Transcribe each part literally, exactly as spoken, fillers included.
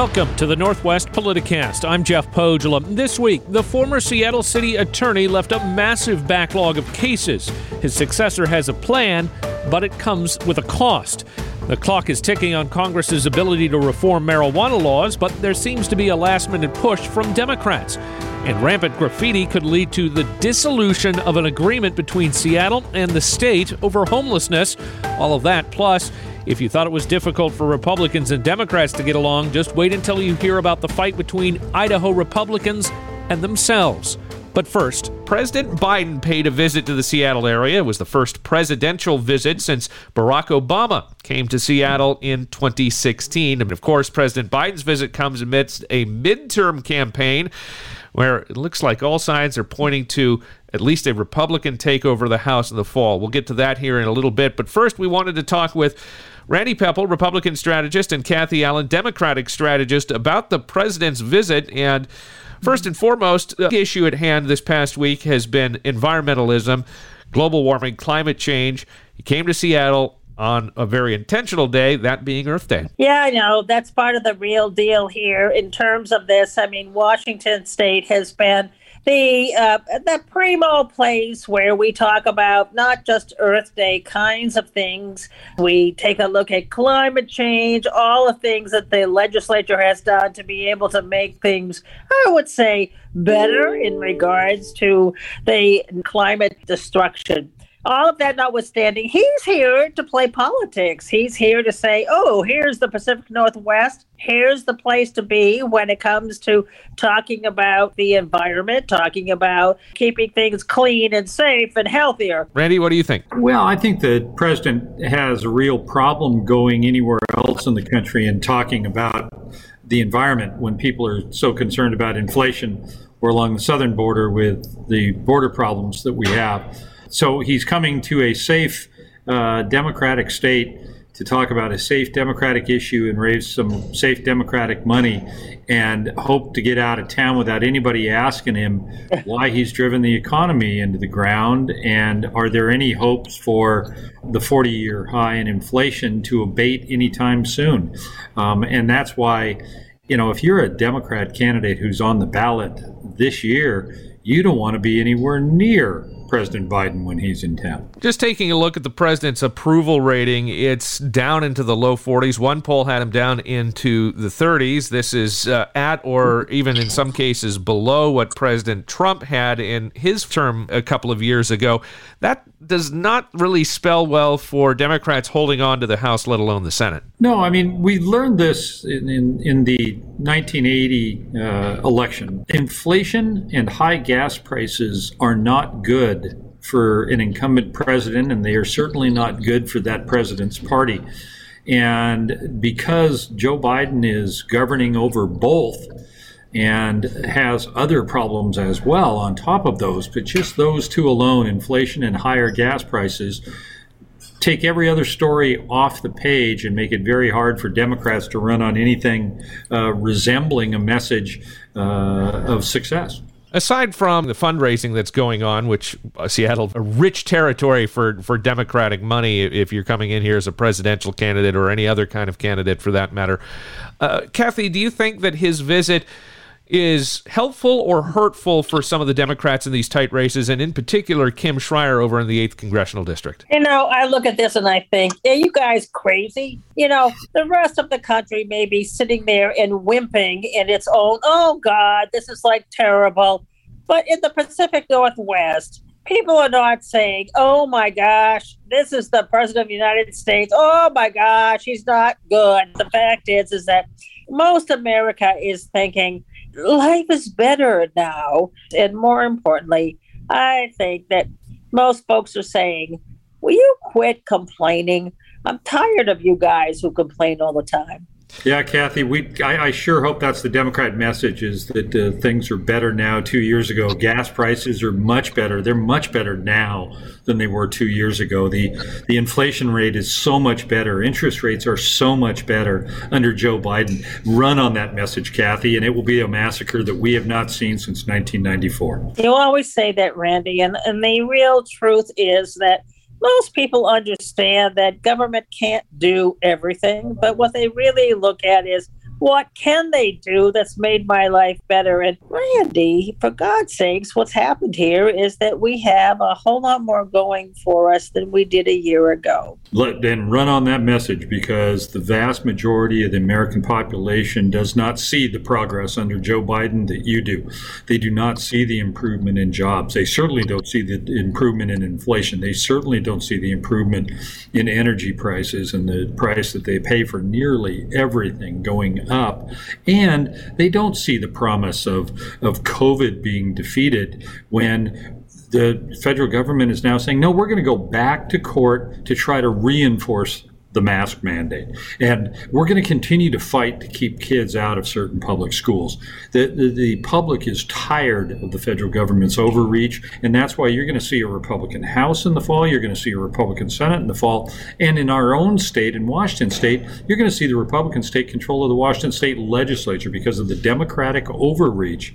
Welcome to the Northwest Politicast. I'm Jeff Pohjola. This week, the former Seattle city attorney left a massive backlog of cases. His successor has a plan, but it comes with a cost. The clock is ticking on Congress's ability to reform marijuana laws, but there seems to be a last-minute push from Democrats. And rampant graffiti could lead to the dissolution of an agreement between Seattle and the state over homelessness. All of that, plus, if you thought it was difficult for Republicans and Democrats to get along, just wait until you hear about the fight between Idaho Republicans and themselves. But first, President Biden paid a visit to the Seattle area. It was the first presidential visit since Barack Obama came to Seattle in twenty sixteen. And of course, President Biden's visit comes amidst a midterm campaign where it looks like all sides are pointing to at least a Republican takeover of the House in the fall. We'll get to that here in a little bit. But first, we wanted to talk with Randy Pepple, Republican strategist, and Kathy Allen, Democratic strategist, about the president's visit. And first and foremost, the issue at hand this past week has been environmentalism, global warming, climate change. He came to Seattle on a very intentional day, that being Earth Day. Yeah, I know. That's part of the real deal here in terms of this. I mean, Washington State has been the uh, the primo place where we talk about not just Earth Day kinds of things. We take a look at climate change, all the things that the legislature has done to be able to make things, I would say, better in regards to the climate destruction. All of that notwithstanding, he's here to play politics. He's here to say, oh, here's the Pacific Northwest. Here's the place to be when it comes to talking about the environment, talking about keeping things clean and safe and healthier. Randy, what do you think? Well, I think the president has a real problem going anywhere else in the country and talking about the environment when people are so concerned about inflation or along the southern border with the border problems that we have. So he's coming to a safe uh, Democratic state to talk about a safe Democratic issue and raise some safe Democratic money and hope to get out of town without anybody asking him why he's driven the economy into the ground and are there any hopes for the forty-year high in inflation to abate anytime soon. Um, and that's why, you know, if you're a Democrat candidate who's on the ballot this year, you don't want to be anywhere near President Biden when he's in town. Just taking a look at the president's approval rating, it's down into the low forties. One poll had him down into the thirties. This is uh, at or even in some cases below what President Trump had in his term a couple of years ago. That does not really spell well for Democrats holding on to the House, let alone the Senate. No, I mean, we learned this in, in, in the nineteen eighty uh, election. Inflation and high gas prices are not good for an incumbent president, and they are certainly not good for that president's party. And because Joe Biden is governing over both and has other problems as well on top of those, but just those two alone, inflation and higher gas prices, take every other story off the page and make it very hard for Democrats to run on anything uh, resembling a message uh, of success. Aside from the fundraising that's going on, which uh, Seattle, a rich territory for, for Democratic money if you're coming in here as a presidential candidate or any other kind of candidate for that matter. Uh, Kathy, do you think that his visit is helpful or hurtful for some of the Democrats in these tight races, and in particular, Kim Schreier over in the eighth Congressional District? You know, I look at this and I think, are you guys crazy? You know, the rest of the country may be sitting there and whimpering in its own, oh, God, this is, like, terrible. But in the Pacific Northwest, people are not saying, oh, my gosh, this is the President of the United States. Oh, my gosh, he's not good. The fact is, is that most America is thinking, life is better now. And more importantly, I think that most folks are saying, will you quit complaining? I'm tired of you guys who complain all the time. Yeah, Kathy, we I, I sure hope that's the Democrat message, is that uh, things are better now. Two years ago, gas prices are much better. They're much better now than they were two years ago. The the inflation rate is so much better. Interest rates are so much better under Joe Biden. Run on that message, Kathy, and it will be a massacre that we have not seen since nineteen ninety-four. You always say that, Randy, and, and the real truth is that most people understand that government can't do everything, but what they really look at is what can they do that's made my life better? And Randy, for God's sakes, what's happened here is that we have a whole lot more going for us than we did a year ago. Let, then run on that message, because the vast majority of the American population does not see the progress under Joe Biden that you do. They do not see the improvement in jobs. They certainly don't see the improvement in inflation. They certainly don't see the improvement in energy prices and the price that they pay for nearly everything going up. And they don't see the promise of, of COVID being defeated when the federal government is now saying, no, we're going to go back to court to try to reinforce the mask mandate. And we're going to continue to fight to keep kids out of certain public schools. The, the, the public is tired of the federal government's overreach, and that's why you're going to see a Republican House in the fall, you're going to see a Republican Senate in the fall, and in our own state, in Washington state, you're going to see the Republicans take control of the Washington state legislature because of the Democratic overreach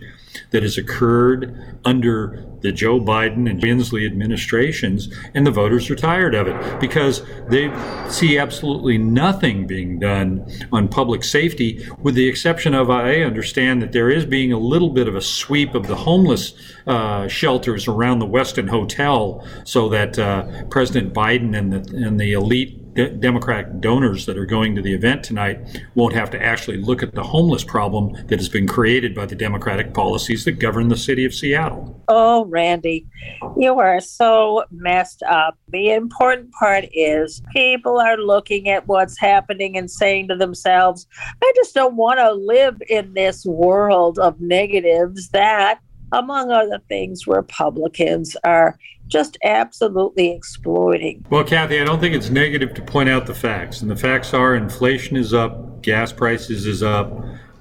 that has occurred under the Joe Biden and Inslee administrations, and the voters are tired of it because they see absolutely nothing being done on public safety, with the exception of, I understand that there is being a little bit of a sweep of the homeless uh, shelters around the Westin Hotel, so that uh, President Biden and the, and the elite Democratic donors that are going to the event tonight won't have to actually look at the homeless problem that has been created by the Democratic policies that govern the city of Seattle. Oh, Randy, you are so messed up. The important part is people are looking at what's happening and saying to themselves, I just don't want to live in this world of negatives that, among other things, Republicans are just absolutely exploiting. Well, Kathy, I don't think it's negative to point out the facts. And the facts are inflation is up, gas prices is up,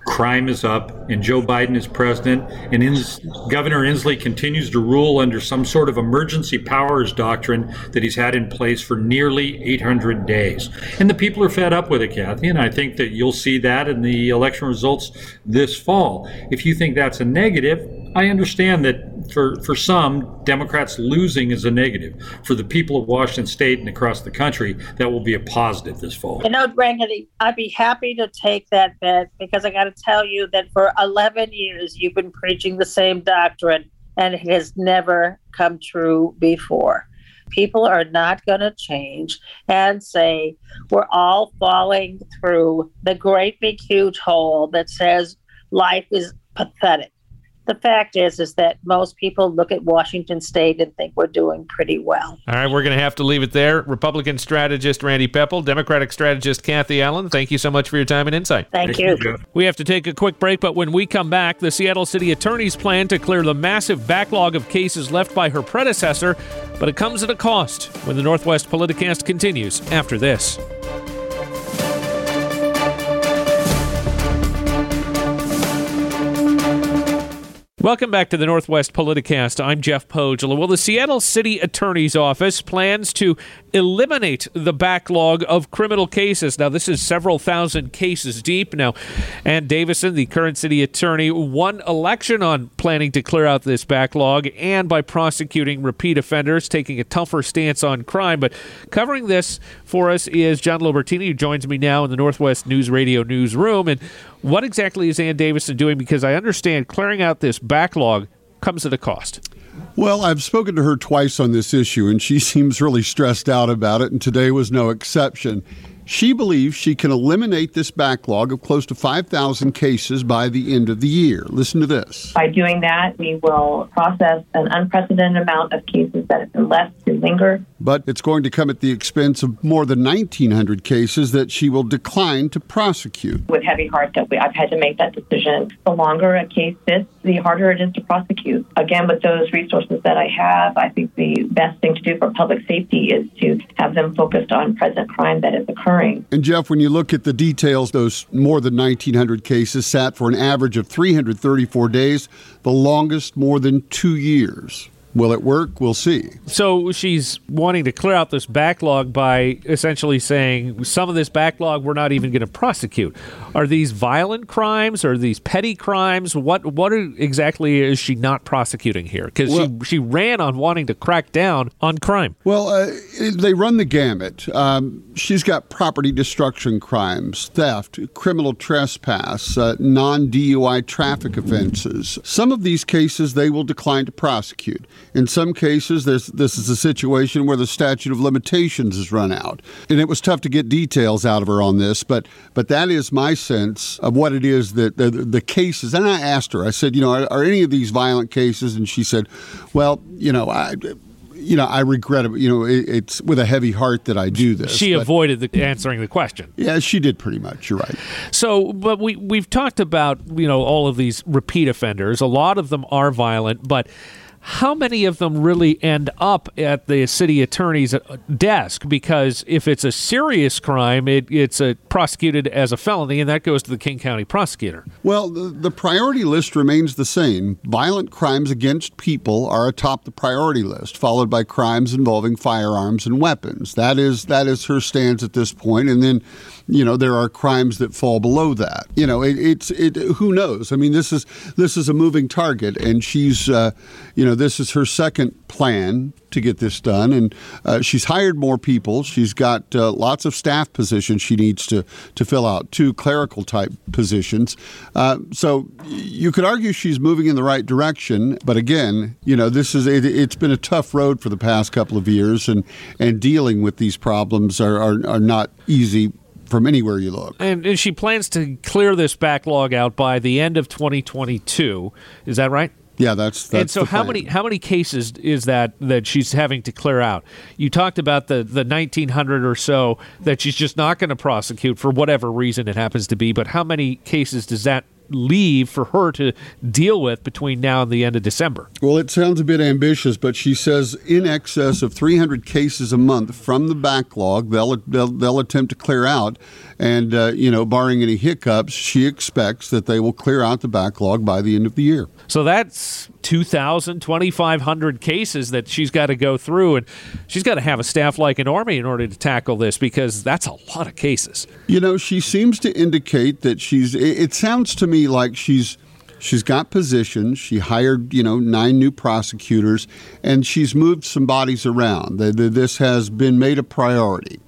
crime is up, and Joe Biden is president, and Ins- Governor Inslee continues to rule under some sort of emergency powers doctrine that he's had in place for nearly eight hundred days. And the people are fed up with it, Kathy, and I think that you'll see that in the election results this fall. If you think that's a negative, I understand that for, for some, Democrats losing is a negative. For the people of Washington State and across the country, that will be a positive this fall. You know, Randy, I'd be happy to take that bet, because I got to tell you that for eleven years, you've been preaching the same doctrine, and it has never come true before. People are not going to change and say, we're all falling through the great big huge hole that says life is pathetic. The fact is, is that most people look at Washington State and think we're doing pretty well. All right, we're going to have to leave it there. Republican strategist Randy Pepple, Democratic strategist Kathy Allen, thank you so much for your time and insight. Thank, thank you. you. We have to take a quick break, but when we come back, the Seattle City Attorney's plan to clear the massive backlog of cases left by her predecessor, but it comes at a cost, when the Northwest Politicast continues after this. Welcome back to the Northwest Politicast. I'm Jeff Pohjola. Well, the Seattle City Attorney's Office plans to eliminate the backlog of criminal cases. Now, this is several thousand cases deep. Now, Ann Davison, the current city attorney, won election on planning to clear out this backlog and by prosecuting repeat offenders, taking a tougher stance on crime. But covering this for us is John Lobortini, who joins me now in the Northwest News Radio newsroom. And what exactly is Ann Davison doing? Because I understand clearing out this backlog backlog comes at a cost. Well, I've spoken to her twice on this issue, and she seems really stressed out about it, and today was no exception. She believes she can eliminate this backlog of close to five thousand cases by the end of the year. Listen to this. By doing that, we will process an unprecedented amount of cases that have been left to linger. But it's going to come at the expense of more than nineteen hundred cases that she will decline to prosecute. With heavy heart, that we, I've had to make that decision. The longer a case sits, the harder it is to prosecute. Again, with those resources that I have, I think the best thing to do for public safety is to have them focused on present crime that is occurring. And Jeff, when you look at the details, those more than nineteen hundred cases sat for an average of three hundred thirty-four days, the longest more than two years. Will it work? We'll see. So she's wanting to clear out this backlog by essentially saying some of this backlog we're not even going to prosecute. Are these violent crimes? Are these petty crimes? What what are, exactly is she not prosecuting here? Because well, she, she ran on wanting to crack down on crime. Well, uh, they run the gamut. Um, she's got property destruction crimes, theft, criminal trespass, uh, non-D U I traffic offenses. Some of these cases they will decline to prosecute. In some cases, this this is a situation where the statute of limitations is run out. And it was tough to get details out of her on this, but but that is my sense of what it is that the, the cases, and I asked her, I said, you know, are, are any of these violent cases? And she said, well, you know, I... You know, I regret it. You know, it, it's with a heavy heart that I do this. She but, avoided the, answering the question. Yeah, she did pretty much. You're right. So, but we, we've talked about, you know, all of these repeat offenders. A lot of them are violent, but how many of them really end up at the city attorney's desk? Because if it's a serious crime, it, it's a, prosecuted as a felony, and that goes to the King County prosecutor. Well, the, the priority list remains the same. Violent crimes against people are atop the priority list, followed by crimes involving firearms and weapons. That is that is her stance at this point. And then, you know, there are crimes that fall below that. You know, it, it's it. Who knows? I mean, this is this is a moving target, and she's, uh, you know. This is her second plan to get this done, and uh, she's hired more people. She's got uh, lots of staff positions she needs to to fill out, two clerical-type positions. Uh, so you could argue she's moving in the right direction, but again, you know, this is it, it's been a tough road for the past couple of years, and, and dealing with these problems are, are, are not easy from anywhere you look. And, and she plans to clear this backlog out by the end of twenty twenty-two. Is that right? Yeah, that's that's. And so, how many how many cases is that that she's having to clear out? You talked about the the nineteen hundred or so that she's just not going to prosecute for whatever reason it happens to be. But how many cases does that leave for her to deal with between now and the end of December? Well, it sounds a bit ambitious, but she says in excess of three hundred cases a month from the backlog they'll they'll, they'll attempt to clear out, and uh, you know, barring any hiccups, she expects that they will clear out the backlog by the end of the year. So that's two thousand, twenty-five hundred cases that she's got to go through, and she's got to have a staff like an army in order to tackle this, because that's a lot of cases. You know, she seems to indicate that she's, it sounds to me like she's she's got positions. She hired, you know, nine new prosecutors, and she's moved some bodies around. This has been made a priority.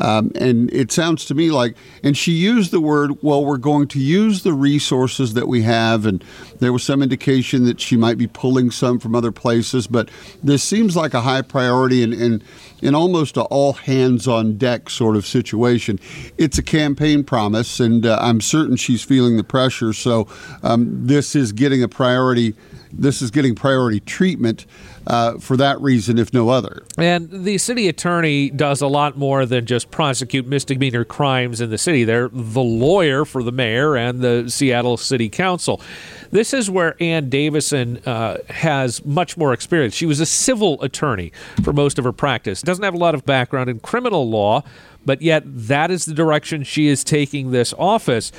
Um, and it sounds to me like, and she used the word, well, we're going to use the resources that we have, and there was some indication that she might be pulling some from other places, but this seems like a high priority and, and, and almost an all-hands-on-deck sort of situation. It's a campaign promise, and uh, I'm certain she's feeling the pressure, so um, this is getting a priority. This is getting priority treatment uh, for that reason, if no other. And the city attorney does a lot more than just prosecute misdemeanor crimes in the city. They're the lawyer for the mayor and the Seattle City Council. This is where Ann Davison uh, has much more experience. She was a civil attorney for most of her practice. Doesn't have a lot of background in criminal law, but yet that is the direction she is taking this office.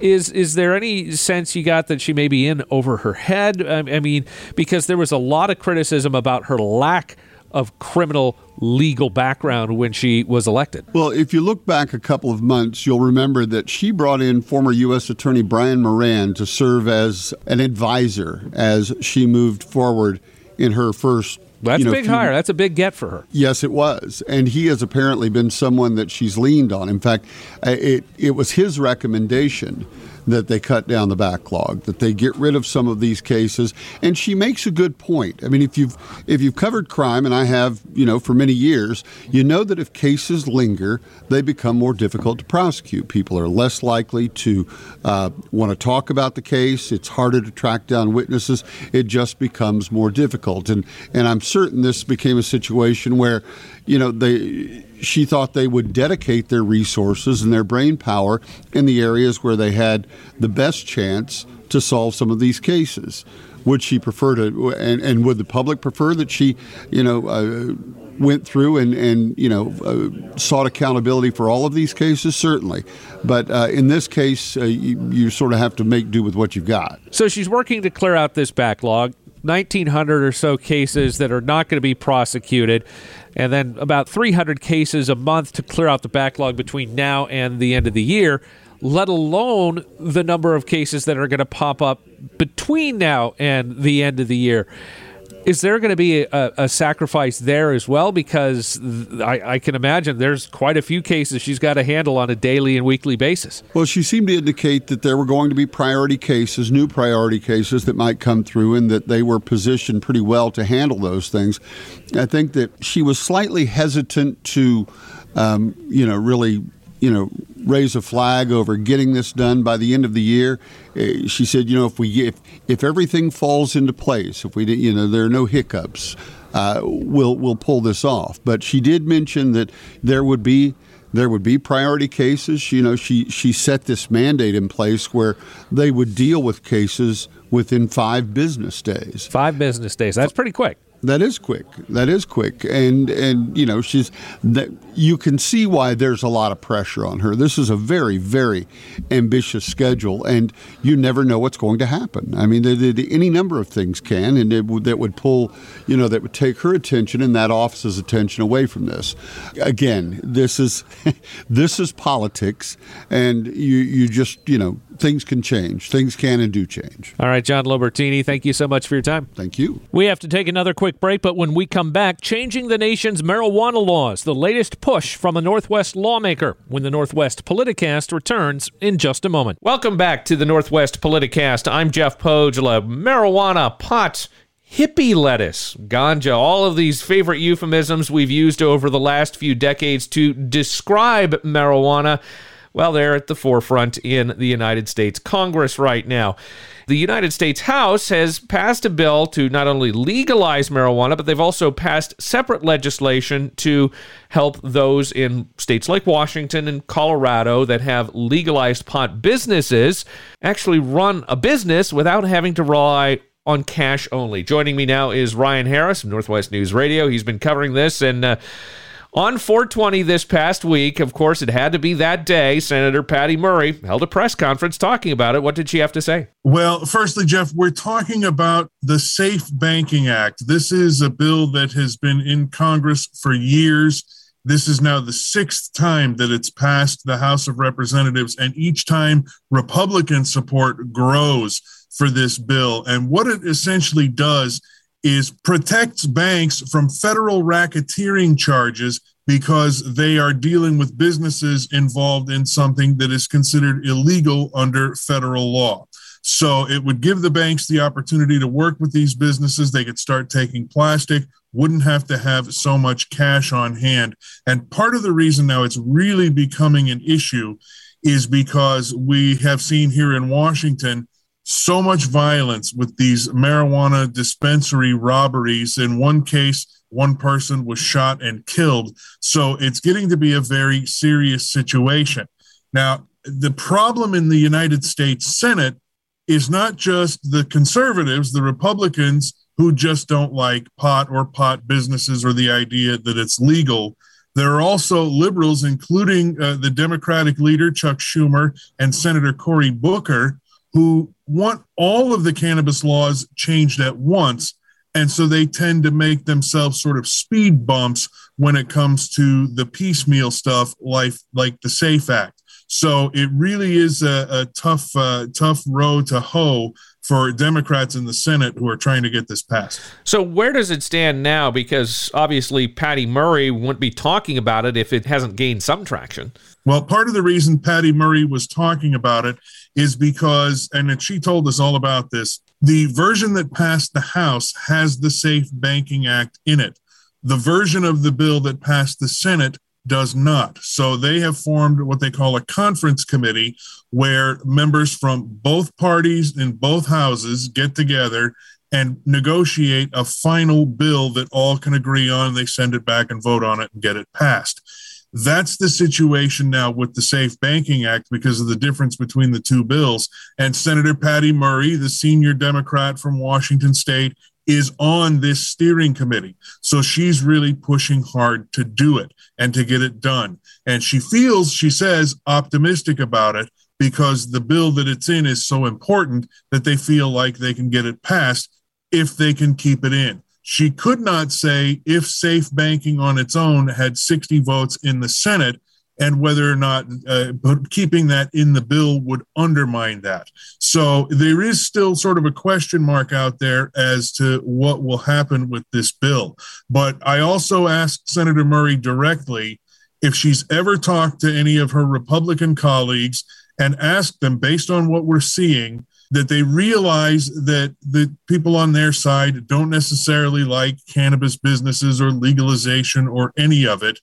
Is is there any sense you got that she may be in over her head? I mean, because there was a lot of criticism about her lack of criminal legal background when she was elected. Well, if you look back a couple of months, you'll remember that she brought in former U S Attorney Brian Moran to serve as an advisor as she moved forward in her first That's you know, a big hire. That's a big get for her. Yes, it was. And he has apparently been someone that she's leaned on. In fact, it it was his recommendation that they cut down the backlog, that they get rid of some of these cases. And she makes a good point. I mean, if you've if you've covered crime, and I have, you know, for many years, you know that if cases linger, they become more difficult to prosecute. People are less likely to uh, want to talk about the case. It's harder to track down witnesses. It just becomes more difficult. And and I'm certain this became a situation where, you know, they she thought they would dedicate their resources and their brain power in the areas where they had the best chance to solve some of these cases. Would she prefer to, and, and would the public prefer that she, you know, uh, went through and, and you know, uh, sought accountability for all of these cases? Certainly. But uh, in this case, uh, you, you sort of have to make do with what you've got. So she's working to clear out this backlog. nineteen hundred or so cases that are not going to be prosecuted, and then about three hundred cases a month to clear out the backlog between now and the end of the year, let alone the number of cases that are going to pop up between now and the end of the year. Is there going to be a, a sacrifice there as well? Because I, I can imagine there's quite a few cases she's got to handle on a daily and weekly basis. Well, she seemed to indicate that there were going to be priority cases, new priority cases that might come through, and that they were positioned pretty well to handle those things. I think that she was slightly hesitant to, um, you know, really... you know, raise a flag over getting this done by the end of the year. She said, you know, if we if, if everything falls into place, if we you know there are no hiccups, uh, we'll we'll pull this off. But she did mention that there would be there would be priority cases. You know, she she set this mandate in place where they would deal with cases within five business days. Five business days. That's pretty quick. That is quick. That is quick. And, and you know, she's that you can see why there's a lot of pressure on her. This is a very, very ambitious schedule, and you never know what's going to happen. I mean, they, they, any number of things can, and it, that would pull, you know, that would take her attention and that office's attention away from this. Again, this is this is politics, and you, you just, you know, things can change. Things can and do change. All right, John Lobortini, thank you so much for your time. Thank you. We have to take another quick Quick break, but when we come back, changing the nation's marijuana laws, the latest push from a Northwest lawmaker, when the Northwest Politicast returns in just a moment. Welcome back to the Northwest Politicast. I'm Jeff Pohjola. Marijuana, pot, hippie lettuce, ganja, all of these favorite euphemisms we've used over the last few decades to describe marijuana. Well, they're at the forefront in the United States Congress right now. The United States House has passed a bill to not only legalize marijuana, but they've also passed separate legislation to help those in states like Washington and Colorado that have legalized pot businesses actually run a business without having to rely on cash only. Joining me now is Ryan Harris from Northwest News Radio. He's been covering this, and uh, on four twenty this past week, of course, it had to be that day, Senator Patty Murray held a press conference talking about it. What did she have to say? Well, firstly, Jeff, we're talking about the Safe Banking Act. This is a bill that has been in Congress for years. This is now the sixth time that it's passed the House of Representatives, and each time Republican support grows for this bill. And what it essentially does is protects banks from federal racketeering charges because they are dealing with businesses involved in something that is considered illegal under federal law. So it would give the banks the opportunity to work with these businesses. They could start taking plastic, wouldn't have to have so much cash on hand. And part of the reason now it's really becoming an issue is because we have seen here in Washington so much violence with these marijuana dispensary robberies. In one case, one person was shot and killed. So it's getting to be a very serious situation. Now, the problem in the United States Senate is not just the conservatives, the Republicans, who just don't like pot or pot businesses or the idea that it's legal. There are also liberals, including uh, the Democratic leader, Chuck Schumer, and Senator Cory Booker, who want all of the cannabis laws changed at once, and so they tend to make themselves sort of speed bumps when it comes to the piecemeal stuff like, like the SAFE Act. So it really is a, a tough, uh, tough row to hoe for Democrats in the Senate who are trying to get this passed. So where does it stand now? Because obviously Patty Murray wouldn't be talking about it if it hasn't gained some traction. Well, part of the reason Patty Murray was talking about it is because, and she told us all about this, the version that passed the House has the Safe Banking Act in it. The version of the bill that passed the Senate does not. So they have formed what they call a conference committee where members from both parties in both houses get together and negotiate a final bill that all can agree on. They send it back and vote on it and get it passed. That's the situation now with the Safe Banking Act because of the difference between the two bills. And Senator Patty Murray, the senior Democrat from Washington State, is on this steering committee. So she's really pushing hard to do it and to get it done. And she feels, she says, optimistic about it because the bill that it's in is so important that they feel like they can get it passed. if they can keep it in. She could not say if safe banking on its own had sixty votes in the Senate and whether or not uh, but keeping that in the bill would undermine that. So there is still sort of a question mark out there as to what will happen with this bill. But I also asked Senator Murray directly if she's ever talked to any of her Republican colleagues and asked them, based on what we're seeing, that they realize that the people on their side don't necessarily like cannabis businesses or legalization or any of it,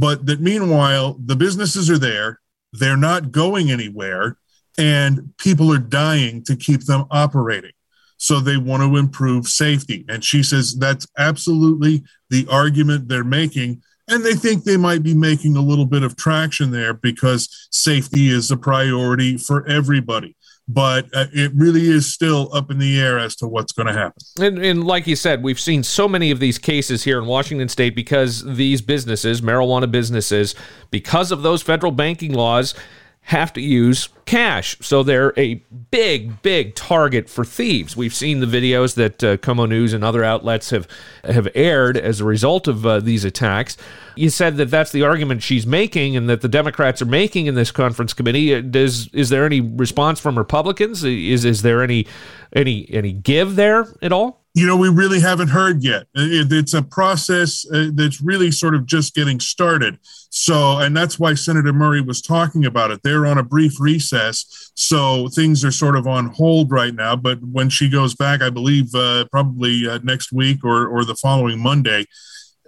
but that meanwhile, the businesses are there, they're not going anywhere, and people are dying to keep them operating. So they want to improve safety. And she says that's absolutely the argument they're making. And they think they might be making a little bit of traction there because safety is a priority for everybody. But uh, it really is still up in the air as to what's going to happen. And, and like you said, we've seen so many of these cases here in Washington State because these businesses, marijuana businesses, because of those federal banking laws, have to use cash. So they're a big, big target for thieves. We've seen the videos that uh, Como News and other outlets have, have aired as a result of uh, these attacks. You said that that's the argument she's making and that the Democrats are making in this conference committee. Does, is there any response from Republicans? Is is there any any any give there at all? You know, we really haven't heard yet. It's a process that's really sort of just getting started. So, and that's why Senator Murray was talking about it. They're on a brief recess, so things are sort of on hold right now. But when she goes back, I believe uh, probably uh, next week or or the following Monday,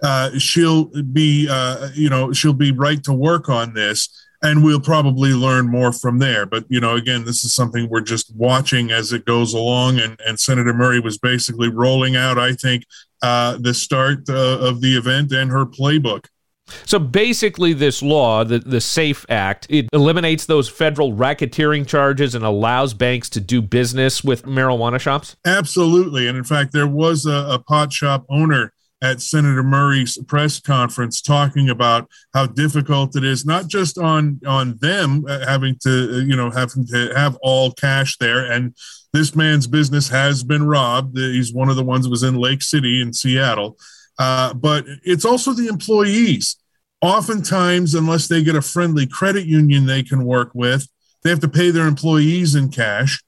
uh, she'll be, uh, you know, she'll be right to work on this. And we'll probably learn more from there. But, you know, again, this is something we're just watching as it goes along. And, and Senator Murray was basically rolling out, I think, uh, the start uh, of the event and her playbook. So basically this law, the, the SAFE Act, it eliminates those federal racketeering charges and allows banks to do business with marijuana shops? Absolutely. And in fact, there was a, a pot shop owner at Senator Murray's press conference talking about how difficult it is, not just on on them having to, you know, having to have all cash there. And this man's business has been robbed. He's one of the ones that was in Lake City in Seattle. Uh, but it's also the employees. Oftentimes, unless they get a friendly credit union they can work with, they have to pay their employees in cash.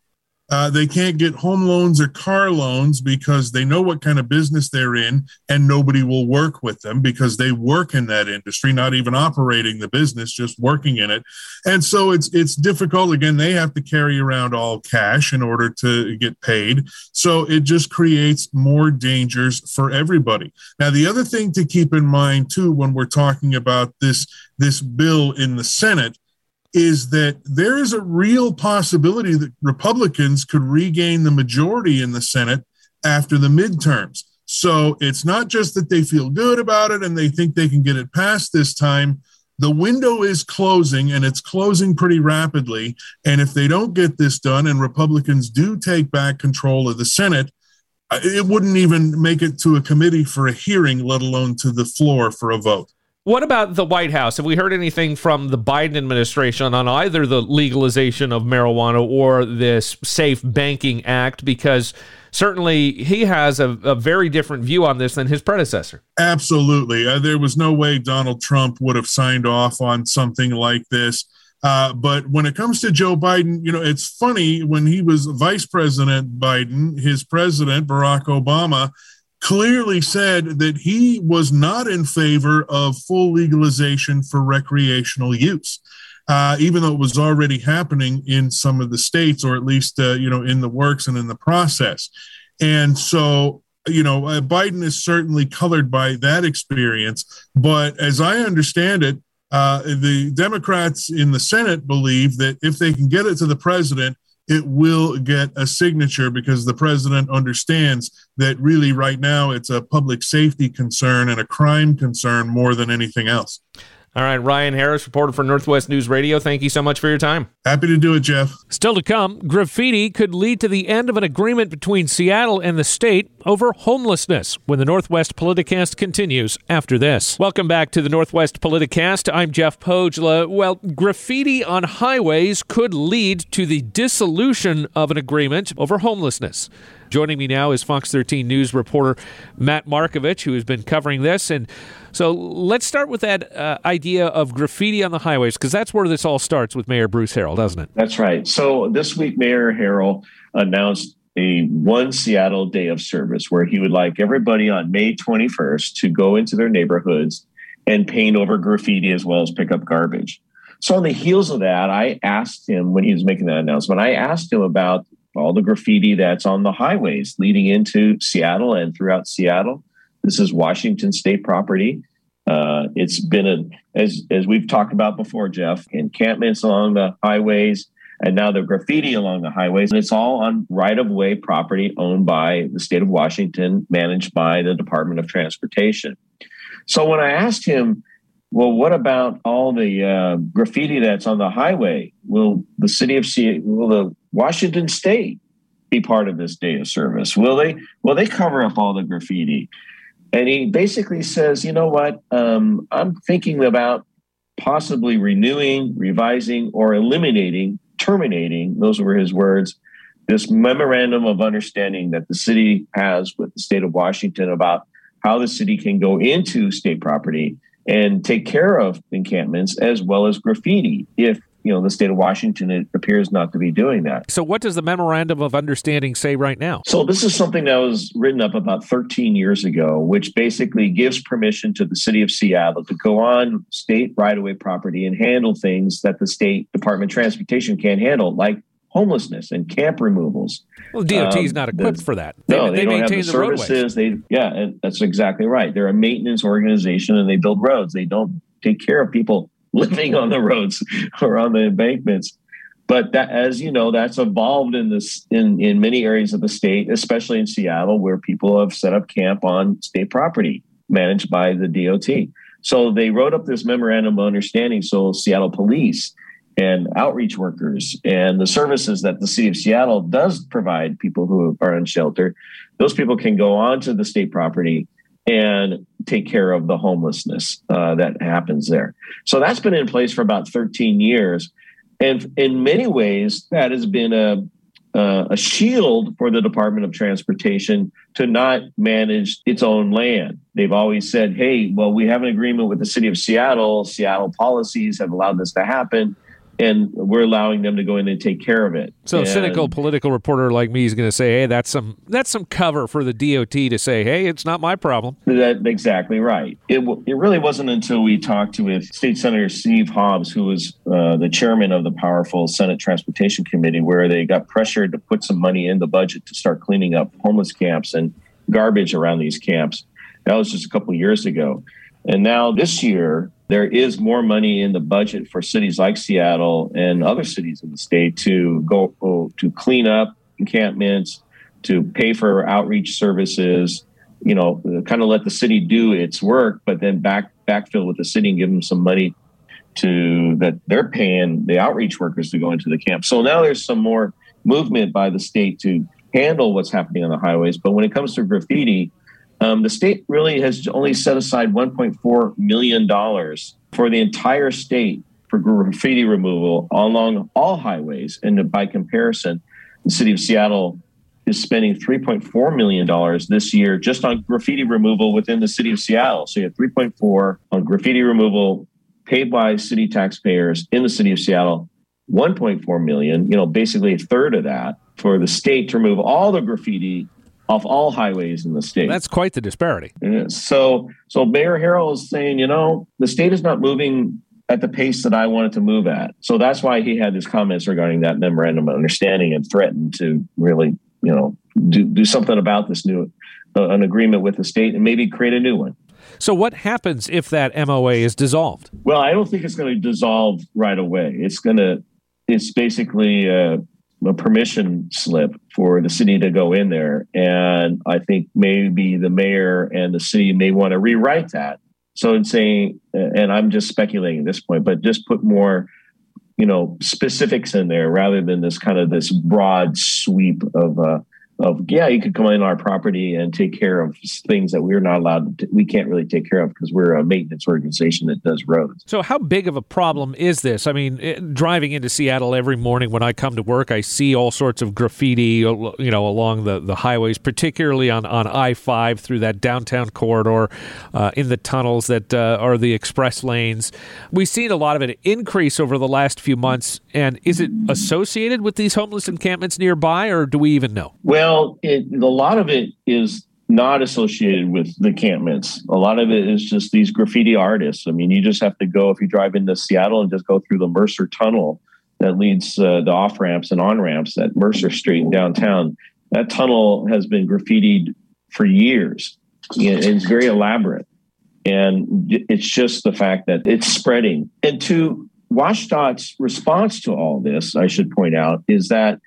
Uh, they can't get home loans or car loans because they know what kind of business they're in and nobody will work with them because they work in that industry, not even operating the business, just working in it. And so it's it's difficult. Again, they have to carry around all cash in order to get paid. So it just creates more dangers for everybody. Now, the other thing to keep in mind, too, when we're talking about this, this bill in the Senate is that there is a real possibility that Republicans could regain the majority in the Senate after the midterms. So it's not just that they feel good about it and they think they can get it passed this time. The window is closing, and it's closing pretty rapidly. And if they don't get this done and Republicans do take back control of the Senate, it wouldn't even make it to a committee for a hearing, let alone to the floor for a vote. What about the White House? Have we heard anything from the Biden administration on either the legalization of marijuana or this Safe Banking Act? Because certainly he has a, a very different view on this than his predecessor. Absolutely. Uh, there was no way Donald Trump would have signed off on something like this. Uh, but when it comes to Joe Biden, you know, it's funny, when he was Vice President Biden, his president, Barack Obama, clearly said that he was not in favor of full legalization for recreational use, uh, even though it was already happening in some of the states, or at least, uh, you know, in the works and in the process. And so, you know, uh, Biden is certainly colored by that experience. But as I understand it, uh, the Democrats in the Senate believe that if they can get it to the president, it will get a signature, because the president understands that really right now it's a public safety concern and a crime concern more than anything else. All right, Ryan Harris, reporter for Northwest News Radio. Thank you so much for your time. Happy to do it, Jeff. Still to come, graffiti could lead to the end of an agreement between Seattle and the state over homelessness when the Northwest Politicast continues after this. Welcome back to the Northwest Politicast. I'm Jeff Pohjola. Well, graffiti on highways could lead to the dissolution of an agreement over homelessness. Joining me now is Fox thirteen News reporter Matt Markovich, who has been covering this. And so let's start with that uh, idea of graffiti on the highways, because that's where this all starts with Mayor Bruce Harrell, doesn't it? That's right. So this week, Mayor Harrell announced a One Seattle Day of Service, where he would like everybody on May twenty-first to go into their neighborhoods and paint over graffiti as well as pick up garbage. So on the heels of that, I asked him when he was making that announcement, I asked him about all the graffiti that's on the highways leading into Seattle and throughout Seattle. This is Washington State property. Uh, it's been, a, as as we've talked about before, Jeff, encampments along the highways, and now the graffiti along the highways. And it's all on right-of-way property owned by the state of Washington, managed by the Department of Transportation. So when I asked him, well, what about all the uh, graffiti that's on the highway? Will the city of Se- will the Washington State be part of this day of service? Will they? Will they cover up all the graffiti? And he basically says, you know what? Um, I'm thinking about possibly renewing, revising, or eliminating, terminating. Those were his words. This memorandum of understanding that the city has with the state of Washington about how the city can go into state property and take care of encampments as well as graffiti if, you know, the state of Washington, it appears not to be doing that. So what does the Memorandum of Understanding say right now? So this is something that was written up about thirteen years ago, which basically gives permission to the city of Seattle to go on state right-of-way property and handle things that the state Department of Transportation can't handle, like homelessness and camp removals. Well, D O T is um, not equipped the, for that. They, no, they, they don't maintain have the, the services. They, yeah, and that's exactly right. They're a maintenance organization and they build roads. They don't take care of people living on the roads or on the embankments. But that, as you know, that's evolved in this in, in many areas of the state, especially in Seattle, where people have set up camp on state property managed by the D O T. So they wrote up this memorandum of understanding. So Seattle police and outreach workers and the services that the city of Seattle does provide people who are unsheltered, those people can go on to the state property and take care of the homelessness uh, that happens there. So that's been in place for about thirteen years. And in many ways, that has been a, uh, a shield for the Department of Transportation to not manage its own land. They've always said, hey, well, we have an agreement with the city of Seattle. Seattle policies have allowed this to happen, and we're allowing them to go in and take care of it. So and, a cynical political reporter like me is going to say, hey, that's some that's some cover for the D O T to say, hey, it's not my problem. That's exactly right. It w- it really wasn't until we talked with State Senator Steve Hobbs, who was uh, the chairman of the powerful Senate Transportation Committee, where they got pressured to put some money in the budget to start cleaning up homeless camps and garbage around these camps. That was just a couple of years ago. And now this year, there is more money in the budget for cities like Seattle and other cities in the state to go to clean up encampments, to pay for outreach services, you know, kind of let the city do its work, but then back backfill with the city and give them some money to that they're paying the outreach workers to go into the camp. So now there's some more movement by the state to handle what's happening on the highways. But when it comes to graffiti, Um, the state really has only set aside one point four million dollars for the entire state for graffiti removal along all highways. And by comparison, the city of Seattle is spending three point four million dollars this year just on graffiti removal within the city of Seattle. So you have three point four on graffiti removal paid by city taxpayers in the city of Seattle, one point four million, you know, basically a third of that for the state to remove all the graffiti off all highways in the state. That's quite the disparity. So so Mayor Harrell is saying, you know, the state is not moving at the pace that I wanted to move at. So that's why he had his comments regarding that memorandum of understanding and threatened to really, you know, do, do something about this new uh, an agreement with the state and maybe create a new one. So what happens if that M O A is dissolved? Well, I don't think it's going to dissolve right away. It's going to, it's basically uh a permission slip for the city to go in there. And I think maybe the mayor and the city may want to rewrite that. So in saying, and I'm just speculating at this point, but just put more you know, specifics in there rather than this kind of this broad sweep of, uh, of, yeah, you could come in our property and take care of things that we're not allowed to, we can't really take care of because we're a maintenance organization that does roads. So how big of a problem is this? I mean, it, driving into Seattle every morning when I come to work, I see all sorts of graffiti, you know, along the, the highways, particularly on, on I five through that downtown corridor, uh, in the tunnels that uh, are the express lanes. We've seen a lot of an increase over the last few months. And is it associated with these homeless encampments nearby, or do we even know? Well, Well, it, a lot of it is not associated with the encampments. A lot of it is just these graffiti artists. I mean, you just have to go, if you drive into Seattle and just go through the Mercer Tunnel that leads uh, the off-ramps and on-ramps at Mercer Street in downtown. That tunnel has been graffitied for years. It's very elaborate. And it's just the fact that it's spreading. And to WSDOT's response to all this, I should point out, is that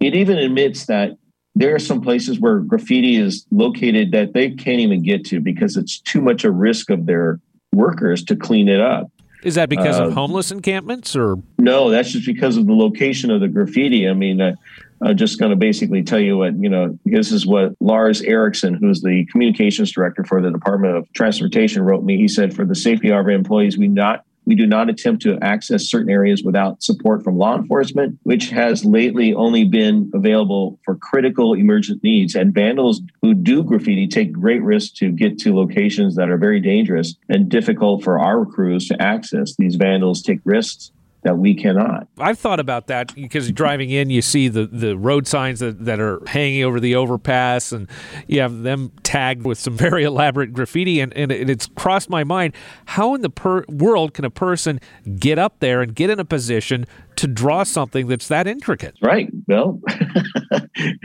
it even admits that there are some places where graffiti is located that they can't even get to because it's too much a risk of their workers to clean it up. Is that because uh, of homeless encampments or? No, that's just because of the location of the graffiti. I mean, uh, I'm just going to basically tell you what, you know, this is what Lars Erickson, who's the communications director for the Department of Transportation, wrote me. He said, for the safety of our employees, we not We do not attempt to access certain areas without support from law enforcement, which has lately only been available for critical emergent needs. And vandals who do graffiti take great risks to get to locations that are very dangerous and difficult for our crews to access. These vandals take risks that we cannot. I've thought about that because driving in, you see the, the road signs that, that are hanging over the overpass, and you have them tagged with some very elaborate graffiti, and, and it's crossed my mind, how in the per- world can a person get up there and get in a position to draw something that's that intricate? Right, Bill.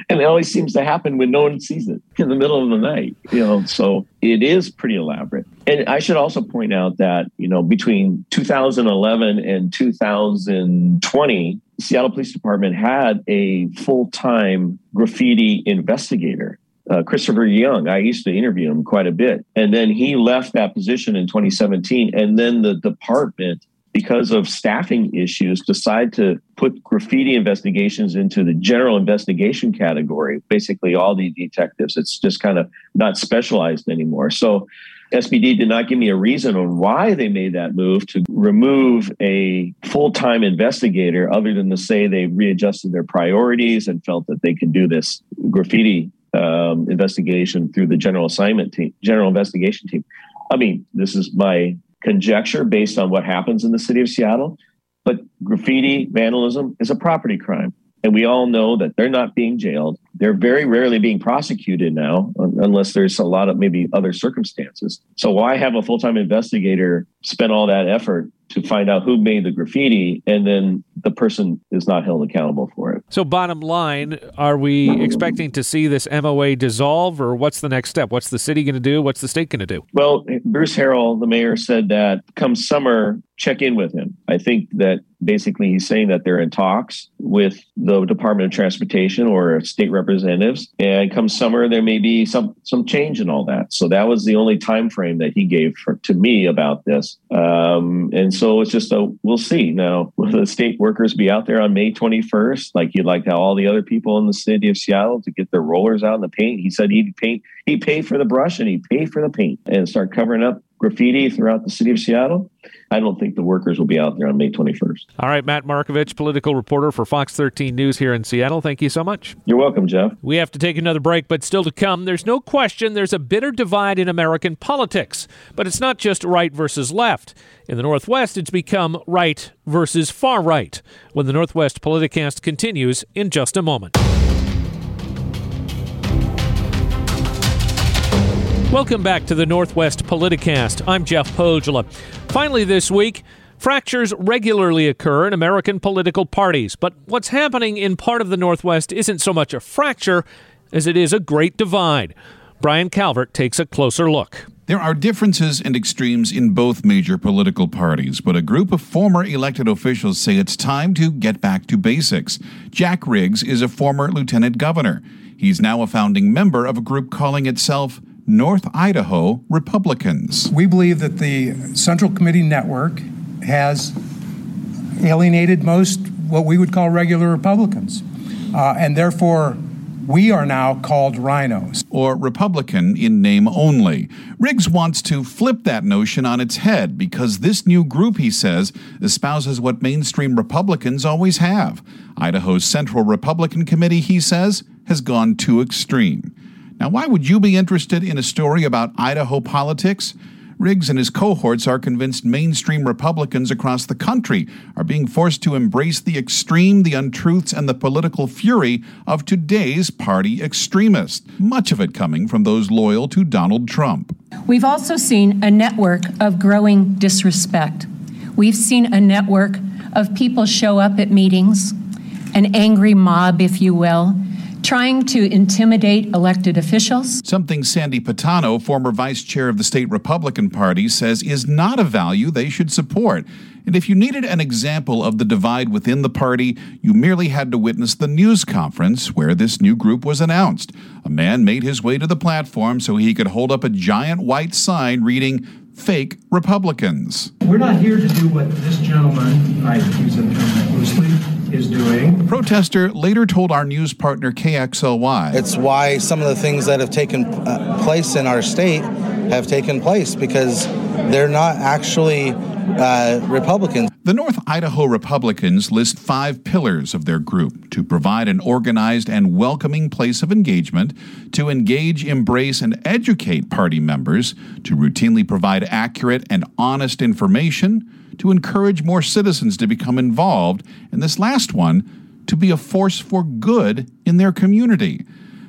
And it always seems to happen when no one sees it in the middle of the night, you know, so it is pretty elaborate. And I should also point out that, you know, between two thousand eleven and two thousand twenty, the Seattle Police Department had a full-time graffiti investigator, uh, Christopher Young. I used to interview him quite a bit. And then he left that position in twenty seventeen. And then the department, because of staffing issues, decide to put graffiti investigations into the general investigation category, basically all the detectives. It's just kind of not specialized anymore. So S P D did not give me a reason on why they made that move to remove a full-time investigator, other than to say they readjusted their priorities and felt that they could do this graffiti um, investigation through the general assignment team, general investigation team. I mean, this is my conjecture based on what happens in the city of Seattle, but graffiti vandalism is a property crime. And we all know that they're not being jailed. They're very rarely being prosecuted now, unless there's a lot of maybe other circumstances. So why have a full-time investigator spend all that effort to find out who made the graffiti, and then the person is not held accountable for it? So bottom line, are we expecting to see this M O A dissolve, or what's the next step? What's the city going to do? What's the state going to do? Well, Bruce Harrell, the mayor, said that come summer, check in with him. I think that basically he's saying that they're in talks with the Department of Transportation or state representatives, and come summer, there may be some some change in all that. So that was the only time frame that he gave for, to me about this. Um, and so it's just a, we'll see. Now, will the state workers be out there on May twenty-first? Like you'd like how all the other people in the city of Seattle to get their rollers out in the paint. He said he'd paint, he'd pay for the brush and he'd pay for the paint and start covering up graffiti throughout the city of Seattle. I don't think the workers will be out there on May twenty-first. All right, Matt Markovich, political reporter for Fox thirteen News here in Seattle. Thank you so much. You're welcome, Jeff. We have to take another break, but still to come, there's no question there's a bitter divide in American politics, but it's not just right versus left. In the Northwest, it's become right versus far right, when the Northwest Politicast continues in just a moment. Welcome back to the Northwest Politicast. I'm Jeff Pohjola. Finally this week, fractures regularly occur in American political parties, but what's happening in part of the Northwest isn't so much a fracture as it is a great divide. Brian Calvert takes a closer look. There are differences and extremes in both major political parties, but a group of former elected officials say it's time to get back to basics. Jack Riggs is a former lieutenant governor. He's now a founding member of a group calling itself North Idaho Republicans. We believe that the Central Committee Network has alienated most what we would call regular Republicans. Uh, and therefore, we are now called rhinos. Or Republican in name only. Riggs wants to flip that notion on its head because this new group, he says, espouses what mainstream Republicans always have. Idaho's Central Republican Committee, he says, has gone too extreme. Now, why would you be interested in a story about Idaho politics? Riggs and his cohorts are convinced mainstream Republicans across the country are being forced to embrace the extreme, the untruths, and the political fury of today's party extremists, much of it coming from those loyal to Donald Trump. We've also seen a network of growing disrespect. We've seen a network of people show up at meetings, an angry mob, if you will, trying to intimidate elected officials. Something Sandy Patano, former vice chair of the state Republican Party, says is not a value they should support. And if you needed an example of the divide within the party, you merely had to witness the news conference where this new group was announced. A man made his way to the platform so he could hold up a giant white sign reading, "Fake Republicans." We're not here to do what this gentleman, I use that term loosely, is doing. The protester later told our news partner K X L Y. It's why some of the things that have taken uh, place in our state have taken place, because they're not actually uh, Republicans. The North Idaho Republicans list five pillars of their group: to provide an organized and welcoming place of engagement, to engage, embrace, and educate party members, to routinely provide accurate and honest information, to encourage more citizens to become involved, and this last one, to be a force for good in their community.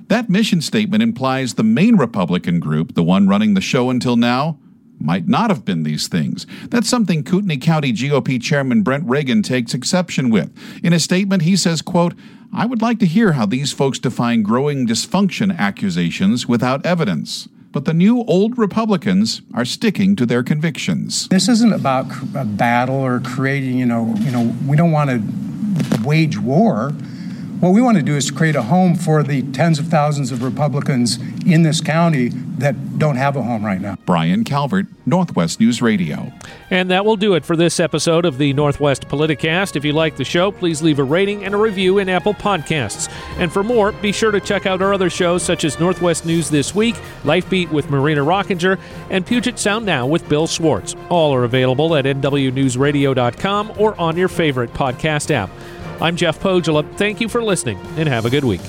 That mission statement implies the main Republican group, the one running the show until now, might not have been these things. That's something Kootenai County G O P Chairman Brent Reagan takes exception with. In a statement, he says, quote, "I would like to hear how these folks define growing dysfunction accusations without evidence." But the new old Republicans are sticking to their convictions. This isn't about a battle or creating, you know, you know, we don't want to wage war. What we want to do is create a home for the tens of thousands of Republicans in this county that don't have a home right now. Brian Calvert, Northwest News Radio. And that will do it for this episode of the Northwest Politicast. If you like the show, please leave a rating and a review in Apple Podcasts. And for more, be sure to check out our other shows such as Northwest News This Week, Lifebeat with Marina Rockinger, and Puget Sound Now with Bill Schwartz. All are available at n w news radio dot com or on your favorite podcast app. I'm Jeff Pohjola. Thank you for listening, and have a good week.